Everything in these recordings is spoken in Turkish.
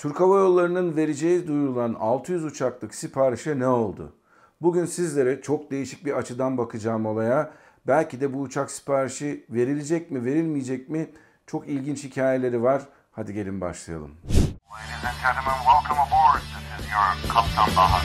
Türk Hava Yolları'nın vereceği duyurulan 600 uçaklık siparişe ne oldu? Bugün sizlere çok değişik bir açıdan bakacağım olaya. Belki de bu uçak siparişi verilecek mi, verilmeyecek mi? Çok ilginç hikayeleri var. Hadi gelin başlayalım. Ladies and gentlemen, welcome aboard. This is your Kaptan Baha.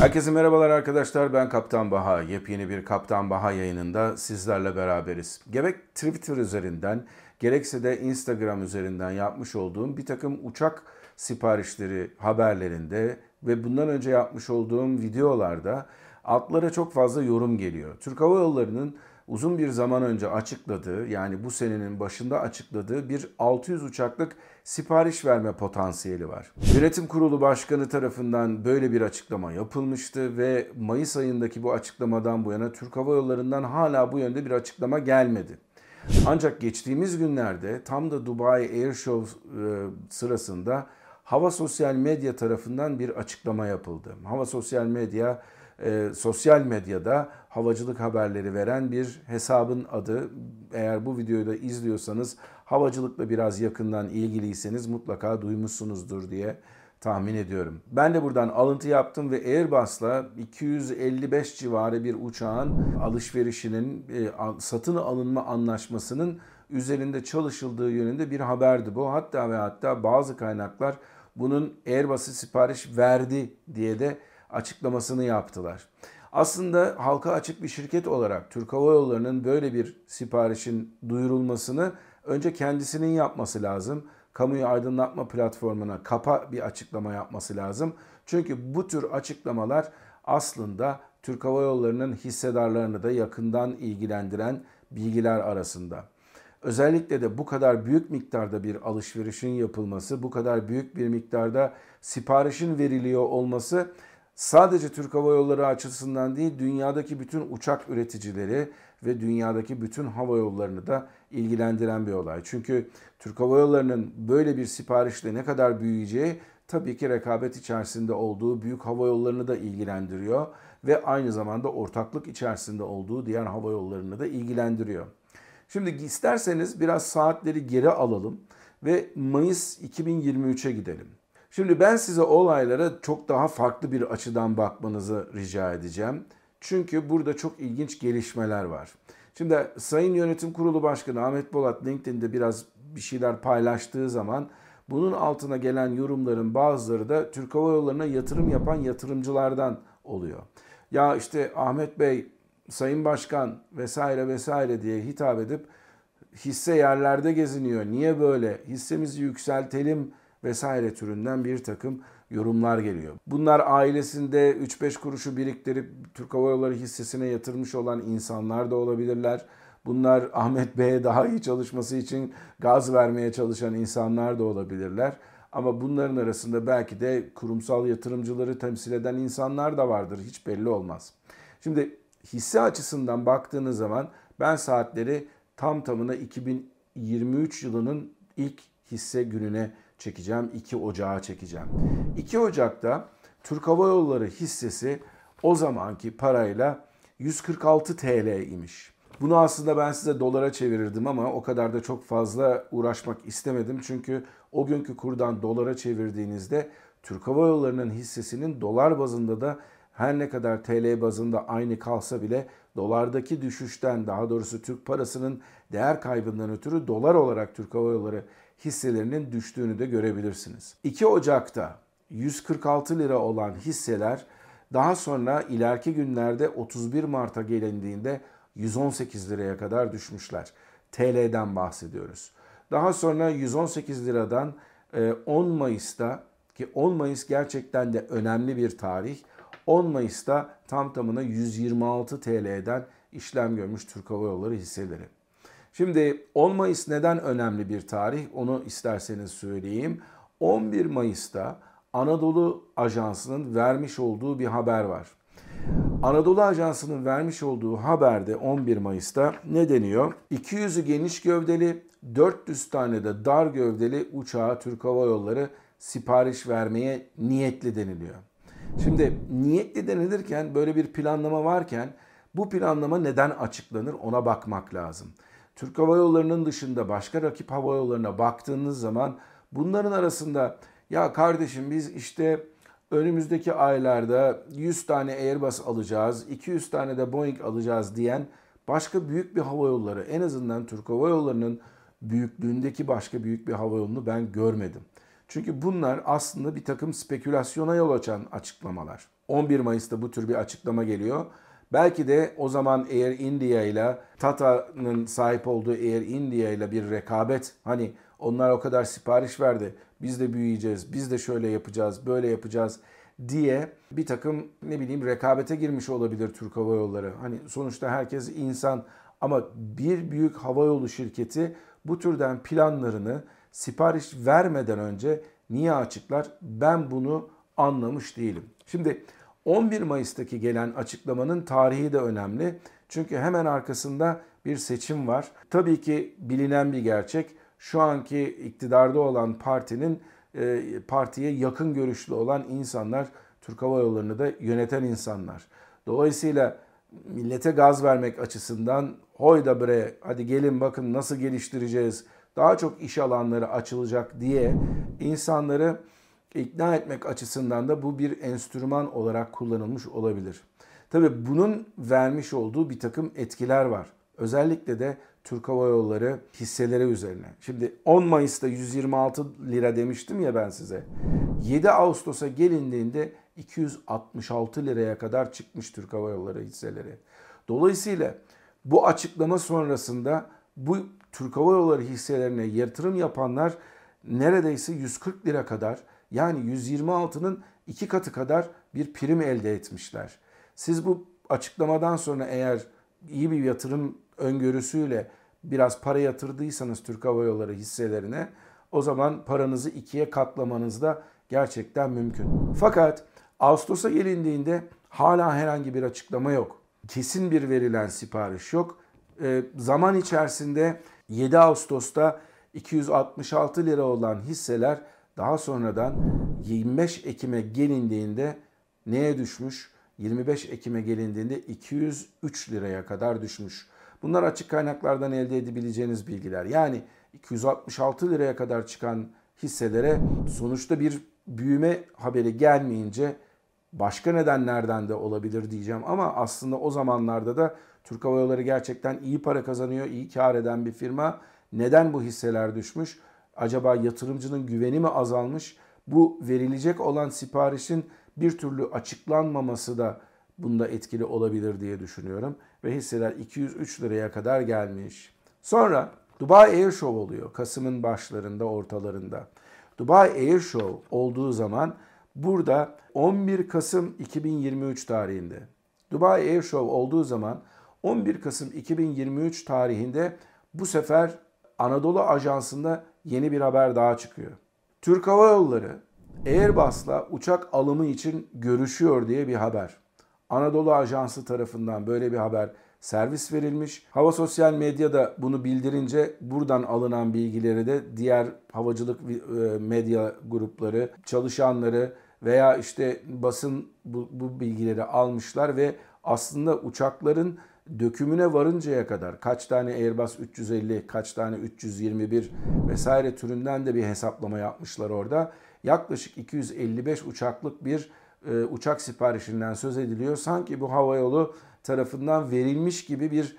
Herkese merhabalar arkadaşlar, ben Kaptan Baha. Yepyeni bir Kaptan Baha yayınında sizlerle beraberiz. Gerek Twitter üzerinden, gerekse de Instagram üzerinden yapmış olduğum bir takım uçak siparişleri haberlerinde ve bundan önce yapmış olduğum videolarda altlara çok fazla yorum geliyor. Türk Hava Yolları'nın uzun bir zaman önce açıkladığı, yani bu senenin başında açıkladığı bir 600 uçaklık sipariş verme potansiyeli var. Yönetim Kurulu Başkanı tarafından böyle bir açıklama yapılmıştı ve Mayıs ayındaki bu açıklamadan bu yana Türk Hava Yolları'ndan hala bu yönde bir açıklama gelmedi. Ancak geçtiğimiz günlerde tam da Dubai Air Show sırasında Hava Sosyal Medya tarafından bir açıklama yapıldı. Hava Sosyal Medya, sosyal medyada havacılık haberleri veren bir hesabın adı. Eğer bu videoyu da izliyorsanız, havacılıkla biraz yakından ilgiliyseniz mutlaka duymuşsunuzdur diye tahmin ediyorum. Ben de buradan alıntı yaptım ve Airbus'la 255 civarı bir uçağın alışverişinin, satın alınma anlaşmasının üzerinde çalışıldığı yönünde bir haberdi bu. Hatta ve hatta bazı kaynaklar bunun Airbus'a sipariş verdi diye de açıklamasını yaptılar. Aslında halka açık bir şirket olarak Türk Hava Yolları'nın böyle bir siparişin duyurulmasını önce kendisinin yapması lazım. Kamuyu aydınlatma platformuna, KAP'a bir açıklama yapması lazım. Çünkü bu tür açıklamalar aslında Türk Hava Yolları'nın hissedarlarını da yakından ilgilendiren bilgiler arasında. Özellikle de bu kadar büyük miktarda bir alışverişin yapılması, bu kadar büyük bir miktarda siparişin veriliyor olması sadece Türk Hava Yolları açısından değil, dünyadaki bütün uçak üreticileri ve dünyadaki bütün hava yollarını da ilgilendiren bir olay. Çünkü Türk Hava Yolları'nın böyle bir siparişle ne kadar büyüyeceği tabii ki rekabet içerisinde olduğu büyük hava yollarını da ilgilendiriyor ve aynı zamanda ortaklık içerisinde olduğu diğer hava yollarını da ilgilendiriyor. Şimdi isterseniz biraz saatleri geri alalım ve Mayıs 2023'e gidelim. Şimdi ben size olaylara çok daha farklı bir açıdan bakmanızı rica edeceğim. Çünkü burada çok ilginç gelişmeler var. Şimdi Sayın Yönetim Kurulu Başkanı Ahmet Bolat LinkedIn'de biraz bir şeyler paylaştığı zaman bunun altına gelen yorumların bazıları da Türk Hava Yolları'na yatırım yapan yatırımcılardan oluyor. Ya işte Ahmet Bey, Sayın Başkan vesaire vesaire diye hitap edip hisse yerlerde geziniyor. Niye böyle? Hissemizi yükseltelim vesaire türünden bir takım yorumlar geliyor. Bunlar ailesinde 3-5 kuruşu biriktirip Türk Hava Yolları hissesine yatırmış olan insanlar da olabilirler. Bunlar Ahmet Bey'e daha iyi çalışması için gaz vermeye çalışan insanlar da olabilirler. Ama bunların arasında belki de kurumsal yatırımcıları temsil eden insanlar da vardır. Hiç belli olmaz. Şimdi hisse açısından baktığınız zaman ben saatleri tam tamına 2023 yılının ilk hisse gününe çekeceğim, 2 Ocak'a çekeceğim. 2 Ocak'ta Türk Hava Yolları hissesi o zamanki parayla 146 TL imiş. Bunu aslında ben size dolara çevirirdim ama o kadar da çok fazla uğraşmak istemedim. Çünkü o günkü kurdan dolara çevirdiğinizde Türk Hava Yolları'nın hissesinin dolar bazında da her ne kadar TL bazında aynı kalsa bile dolardaki düşüşten, daha doğrusu Türk parasının değer kaybından ötürü dolar olarak Türk Hava Yolları hisselerinin düştüğünü de görebilirsiniz. 2 Ocak'ta 146 lira olan hisseler daha sonra ileriki günlerde 31 Mart'a gelindiğinde 118 liraya kadar düşmüşler. TL'den bahsediyoruz. Daha sonra 118 liradan 10 Mayıs'ta, ki 10 Mayıs gerçekten de önemli bir tarih. 10 Mayıs'ta tam tamına 126 TL'den işlem görmüş Türk Hava Yolları hisseleri. Şimdi 10 Mayıs neden önemli bir tarih, onu isterseniz söyleyeyim. 11 Mayıs'ta Anadolu Ajansı'nın vermiş olduğu bir haber var. Anadolu Ajansı'nın vermiş olduğu haberde 11 Mayıs'ta ne deniyor? 200'ü geniş gövdeli, 400 tane de dar gövdeli uçağa Türk Hava Yolları sipariş vermeye niyetli deniliyor. Şimdi niyetli denilirken, böyle bir planlama varken Bu planlama neden açıklanır ona bakmak lazım. Türk Hava Yolları'nın dışında başka rakip hava yollarına baktığınız zaman bunların arasında ya kardeşim biz işte önümüzdeki aylarda 100 tane Airbus alacağız, 200 tane de Boeing alacağız diyen başka büyük bir hava yolları, en azından Türk Hava Yolları'nın büyüklüğündeki başka büyük bir hava yolunu ben görmedim. Çünkü bunlar aslında bir takım spekülasyona yol açan açıklamalar. 11 Mayıs'ta bu tür bir açıklama geliyor. Belki de o zaman Air India ile Tata'nın sahip olduğu Air India ile bir rekabet, hani onlar o kadar sipariş verdi, biz de büyüyeceğiz, biz de şöyle yapacağız, böyle yapacağız diye bir takım ne bileyim rekabete girmiş olabilir Türk Hava Yolları. Hani sonuçta herkes insan ama bir büyük havayolu şirketi bu türden planlarını sipariş vermeden önce niye açıklar? Ben bunu anlamış değilim. Şimdi 11 Mayıs'taki gelen açıklamanın tarihi de önemli. Çünkü hemen arkasında bir seçim var. Tabii ki bilinen bir gerçek. Şu anki iktidarda olan partinin partiye yakın görüşlü olan insanlar Türk Hava Yolları'nı da yöneten insanlar. Dolayısıyla millete gaz vermek açısından hoy da bre hadi gelin bakın nasıl geliştireceğiz, daha çok iş alanları açılacak diye insanları ikna etmek açısından da bu bir enstrüman olarak kullanılmış olabilir. Tabii bunun vermiş olduğu bir takım etkiler var. Özellikle de Türk Hava Yolları hisseleri üzerine. Şimdi 10 Mayıs'ta 126 lira demiştim ya ben size. 7 Ağustos'a gelindiğinde 266 liraya kadar çıkmış Türk Hava Yolları hisseleri. Dolayısıyla bu açıklama sonrasında bu Türk Hava Yolları hisselerine yatırım yapanlar neredeyse 140 lira kadar, yani 126'nın 2 katı kadar bir prim elde etmişler. Siz bu açıklamadan sonra eğer iyi bir yatırım öngörüsüyle biraz para yatırdıysanız Türk Hava Yolları hisselerine, o zaman paranızı 2'ye katlamanız da gerçekten mümkün. Fakat Ağustos'a gelindiğinde hala herhangi bir açıklama yok. Kesin bir verilen sipariş yok. Zaman içerisinde 7 Ağustos'ta 266 lira olan hisseler daha sonradan 25 Ekim'e gelindiğinde neye düşmüş? 25 Ekim'e gelindiğinde 203 liraya kadar düşmüş. Bunlar açık kaynaklardan elde edebileceğiniz bilgiler. Yani 266 liraya kadar çıkan hisselere sonuçta bir büyüme haberi gelmeyince başka nedenlerden de olabilir diyeceğim. Ama aslında o zamanlarda da Türk Hava Yolları gerçekten iyi para kazanıyor, iyi kar eden bir firma. Neden bu hisseler düşmüş? Acaba yatırımcının güveni mi azalmış? Bu verilecek olan siparişin bir türlü açıklanmaması da bunda etkili olabilir diye düşünüyorum. Ve hisseler 203 liraya kadar gelmiş. Sonra Dubai Air Show oluyor. Kasım'ın başlarında, ortalarında. Dubai Air Show olduğu zaman burada 11 Kasım 2023 tarihinde. Dubai Air Show olduğu zaman 11 Kasım 2023 tarihinde bu sefer Anadolu Ajansı'nda yeni bir haber daha çıkıyor. Türk Hava Yolları Airbus'la uçak alımı için görüşüyor diye bir haber. Anadolu Ajansı tarafından böyle bir haber servis verilmiş. Hava Sosyal Medya'da bunu bildirince buradan alınan bilgileri de diğer havacılık medya grupları, çalışanları veya işte basın bu bilgileri almışlar ve aslında uçakların dökümüne varıncaya kadar kaç tane Airbus 350, kaç tane 321 vesaire türünden de bir hesaplama yapmışlar orada. Yaklaşık 255 uçaklık bir uçak siparişinden söz ediliyor. Sanki bu havayolu tarafından verilmiş gibi bir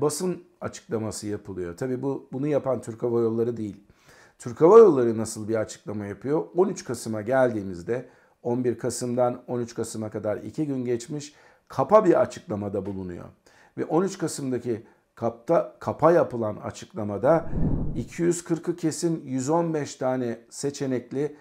basın açıklaması yapılıyor. Tabii bunu yapan Türk Hava Yolları değil. Türk Hava Yolları nasıl bir açıklama yapıyor? 13 Kasım'a geldiğimizde, 11 Kasım'dan 13 Kasım'a kadar 2 gün geçmiş, kapa bir açıklamada bulunuyor. Ve 13 Kasım'daki kapa yapılan açıklamada 240'ı kesin 115 tane seçenekli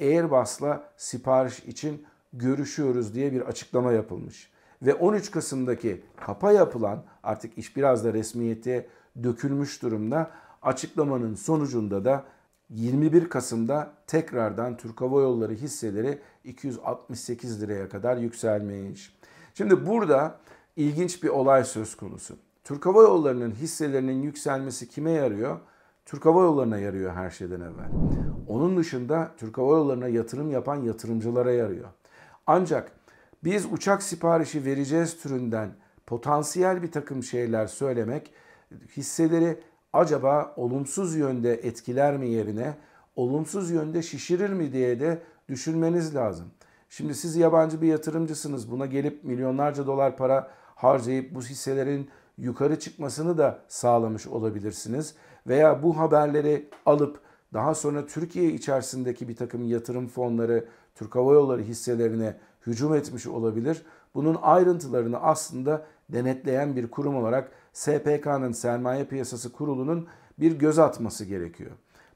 Airbus'la sipariş için görüşüyoruz diye bir açıklama yapılmış. Ve 13 Kasım'daki kapa yapılan, artık iş biraz da resmiyete dökülmüş durumda, açıklamanın sonucunda da 21 Kasım'da tekrardan Türk Hava Yolları hisseleri 268 liraya kadar yükselmiş. Şimdi burada ilginç bir olay söz konusu. Türk Hava Yolları'nın hisselerinin yükselmesi kime yarıyor? Türk Hava Yolları'na yarıyor her şeyden evvel. Onun dışında Türk Hava Yolları'na yatırım yapan yatırımcılara yarıyor. Ancak biz uçak siparişi vereceğiz türünden potansiyel bir takım şeyler söylemek hisseleri acaba olumsuz yönde etkiler mi yerine olumsuz yönde şişirir mi diye de düşünmeniz lazım. Şimdi siz yabancı bir yatırımcısınız, buna gelip milyonlarca dolar para harcayıp bu hisselerin yukarı çıkmasını da sağlamış olabilirsiniz. Veya bu haberleri alıp daha sonra Türkiye içerisindeki bir takım yatırım fonları Türk Hava Yolları hisselerine hücum etmiş olabilir. Bunun ayrıntılarını aslında denetleyen bir kurum olarak SPK'nın, Sermaye Piyasası Kurulu'nun bir göz atması gerekiyor.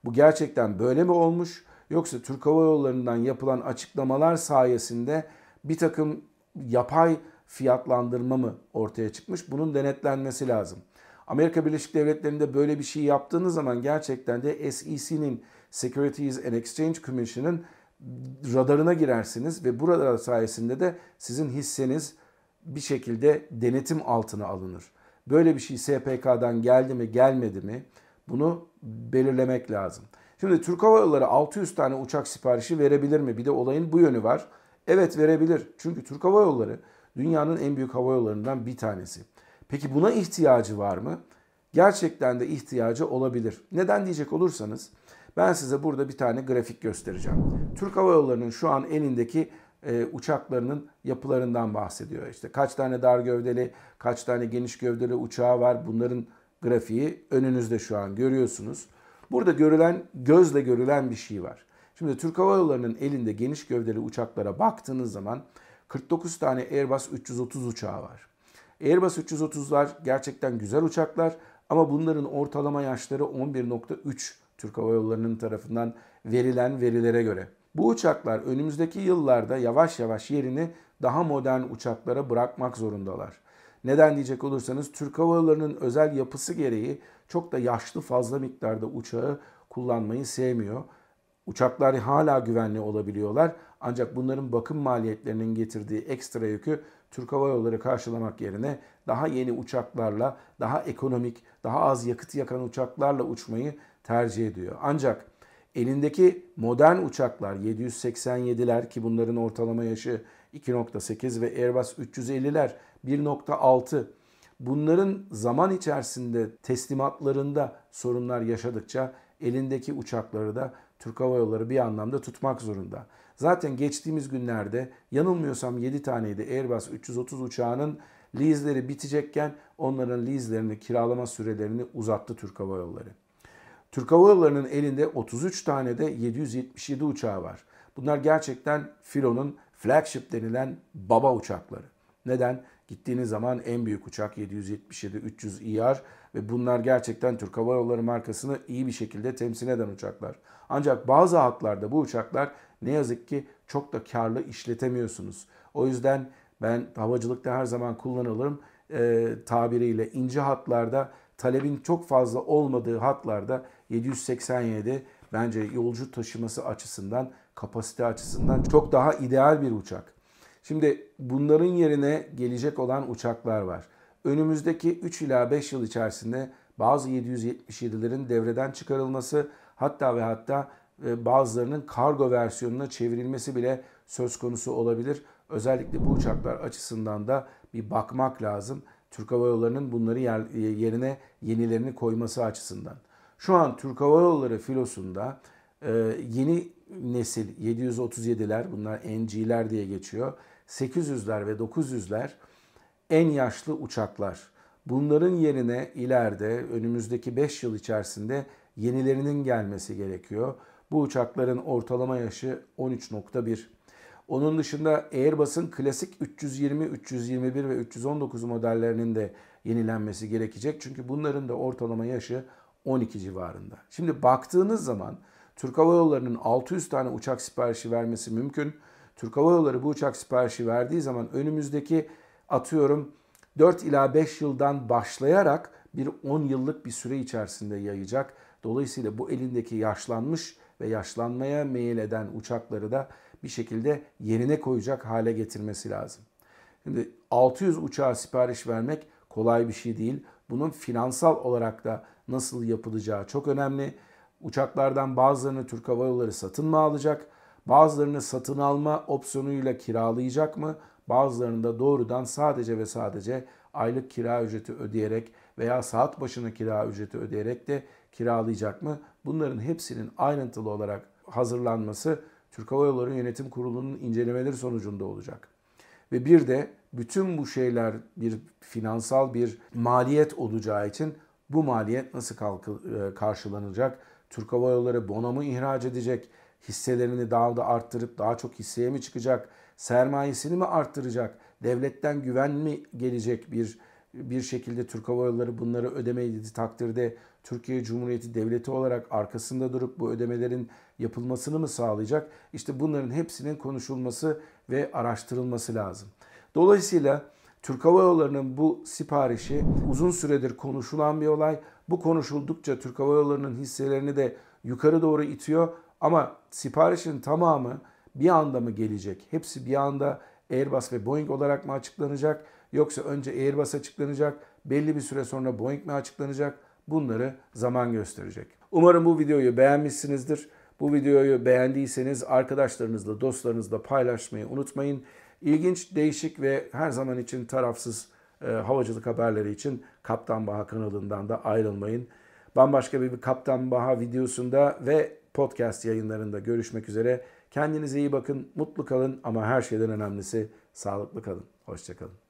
Bu gerçekten böyle mi olmuş? Yoksa Türk Hava Yolları'ndan yapılan açıklamalar sayesinde bir takım yapay fiyatlandırma mı ortaya çıkmış? Bunun denetlenmesi lazım. Amerika Birleşik Devletleri'nde böyle bir şey yaptığınız zaman gerçekten de SEC'nin, Securities and Exchange Commission'ın radarına girersiniz ve bu radar sayesinde de sizin hisseniz bir şekilde denetim altına alınır. Böyle bir şey SPK'dan geldi mi gelmedi mi bunu belirlemek lazım. Şimdi Türk Hava Yolları 600 tane uçak siparişi verebilir mi? Bir de olayın bu yönü var. Evet, verebilir. Çünkü Türk Hava Yolları dünyanın en büyük hava yollarından bir tanesi. Peki buna ihtiyacı var mı? Gerçekten de ihtiyacı olabilir. Neden diyecek olursanız ben size burada bir tane grafik göstereceğim. Türk Hava Yolları'nın şu an elindeki uçaklarının yapılarından bahsediyor. İşte kaç tane dar gövdeli, kaç tane geniş gövdeli uçağı var. Bunların grafiği önünüzde şu an görüyorsunuz. Burada görülen, gözle görülen bir şey var. Şimdi Türk Hava Yolları'nın elinde geniş gövdeli uçaklara baktığınız zaman 49 tane Airbus 330 uçağı var. Airbus 330'lar gerçekten güzel uçaklar ama bunların ortalama yaşları 11.3 Türk Hava Yolları'nın tarafından verilen verilere göre. Bu uçaklar önümüzdeki yıllarda yavaş yavaş yerini daha modern uçaklara bırakmak zorundalar. Neden diyecek olursanız Türk Hava Yolları'nın özel yapısı gereği çok da yaşlı fazla miktarda uçağı kullanmayı sevmiyor. Uçaklar hala güvenli olabiliyorlar ancak bunların bakım maliyetlerinin getirdiği ekstra yükü Türk Hava Yolları karşılamak yerine daha yeni uçaklarla, daha ekonomik, daha az yakıt yakan uçaklarla uçmayı tercih ediyor. Ancak elindeki modern uçaklar 787'ler ki bunların ortalama yaşı 2.8 ve Airbus 350'ler 1.6. Bunların zaman içerisinde teslimatlarında sorunlar yaşadıkça elindeki uçakları da Türk Hava Yolları bir anlamda tutmak zorunda. Zaten geçtiğimiz günlerde yanılmıyorsam 7 taneydi Airbus 330 uçağının lease'leri bitecekken onların lease'lerini, kiralama sürelerini uzattı Türk Hava Yolları. Türk Hava Yolları'nın elinde 33 tane de 777 uçağı var. Bunlar gerçekten filonun flagship denilen baba uçakları. Neden? Gittiğiniz zaman en büyük uçak 777-300ER ve bunlar gerçekten Türk Hava Yolları markasını iyi bir şekilde temsil eden uçaklar. Ancak bazı hatlarda bu uçaklar ne yazık ki çok da karlı işletemiyorsunuz. O yüzden ben havacılıkta her zaman kullanılırım tabiriyle ince hatlarda, talebin çok fazla olmadığı hatlarda 787 bence yolcu taşıması açısından, kapasite açısından çok daha ideal bir uçak. Şimdi bunların yerine gelecek olan uçaklar var. Önümüzdeki 3 ila 5 yıl içerisinde bazı 777'lerin devreden çıkarılması hatta ve hatta bazılarının kargo versiyonuna çevrilmesi bile söz konusu olabilir. Özellikle bu uçaklar açısından da bir bakmak lazım. Türk Hava Yolları'nın bunları yerine yenilerini koyması açısından. Şu an Türk Hava Yolları filosunda yeni nesil 737'ler, bunlar NG'ler diye geçiyor. 800'ler ve 900'ler en yaşlı uçaklar. Bunların yerine ileride önümüzdeki 5 yıl içerisinde yenilerinin gelmesi gerekiyor. Bu uçakların ortalama yaşı 13.1. Onun dışında Airbus'un klasik 320, 321 ve 319 modellerinin de yenilenmesi gerekecek. Çünkü bunların da ortalama yaşı 12 civarında. Şimdi baktığınız zaman Türk Hava Yolları'nın 600 tane uçak siparişi vermesi mümkün. Türk Hava Yolları bu uçak siparişi verdiği zaman önümüzdeki atıyorum 4 ila 5 yıldan başlayarak bir 10 yıllık bir süre içerisinde yayacak. Dolayısıyla bu elindeki yaşlanmış ve yaşlanmaya meyil eden uçakları da bir şekilde yerine koyacak hale getirmesi lazım. Şimdi 600 uçağa sipariş vermek kolay bir şey değil. Bunun finansal olarak da nasıl yapılacağı çok önemli. Uçaklardan bazılarını Türk Hava Yolları satın mı alacak? Bazılarını satın alma opsiyonuyla kiralayacak mı? Bazılarını da doğrudan sadece ve sadece aylık kira ücreti ödeyerek veya saat başına kira ücreti ödeyerek de kiralayacak mı? Bunların hepsinin ayrıntılı olarak hazırlanması Türk Hava Yolları Yönetim Kurulu'nun incelemeleri sonucunda olacak. Ve bir de bütün bu şeyler bir finansal bir maliyet olacağı için bu maliyet nasıl karşılanacak? Türk Hava Yolları bona mı ihraç edecek? Hisselerini daha da arttırıp daha çok hisseye mi çıkacak? Sermayesini mi arttıracak? Devletten güven mi gelecek bir şekilde Türk Hava Yolları bunları ödemediği takdirde Türkiye Cumhuriyeti Devleti olarak arkasında durup bu ödemelerin yapılmasını mı sağlayacak? İşte bunların hepsinin konuşulması ve araştırılması lazım. Dolayısıyla Türk Hava Yolları'nın bu siparişi uzun süredir konuşulan bir olay. Bu konuşuldukça Türk Hava Yolları'nın hisselerini de yukarı doğru itiyor. Ama siparişin tamamı bir anda mı gelecek? Hepsi bir anda Airbus ve Boeing olarak mı açıklanacak? Yoksa önce Airbus açıklanacak, belli bir süre sonra Boeing mi açıklanacak? Bunları zaman gösterecek. Umarım bu videoyu beğenmişsinizdir. Bu videoyu beğendiyseniz arkadaşlarınızla, dostlarınızla paylaşmayı unutmayın. İlginç, değişik ve her zaman için tarafsız havacılık haberleri için Kaptan Baha kanalından da ayrılmayın. Bambaşka bir Kaptan Baha videosunda ve podcast yayınlarında görüşmek üzere. Kendinize iyi bakın, mutlu kalın ama her şeyden önemlisi sağlıklı kalın. Hoşça kalın.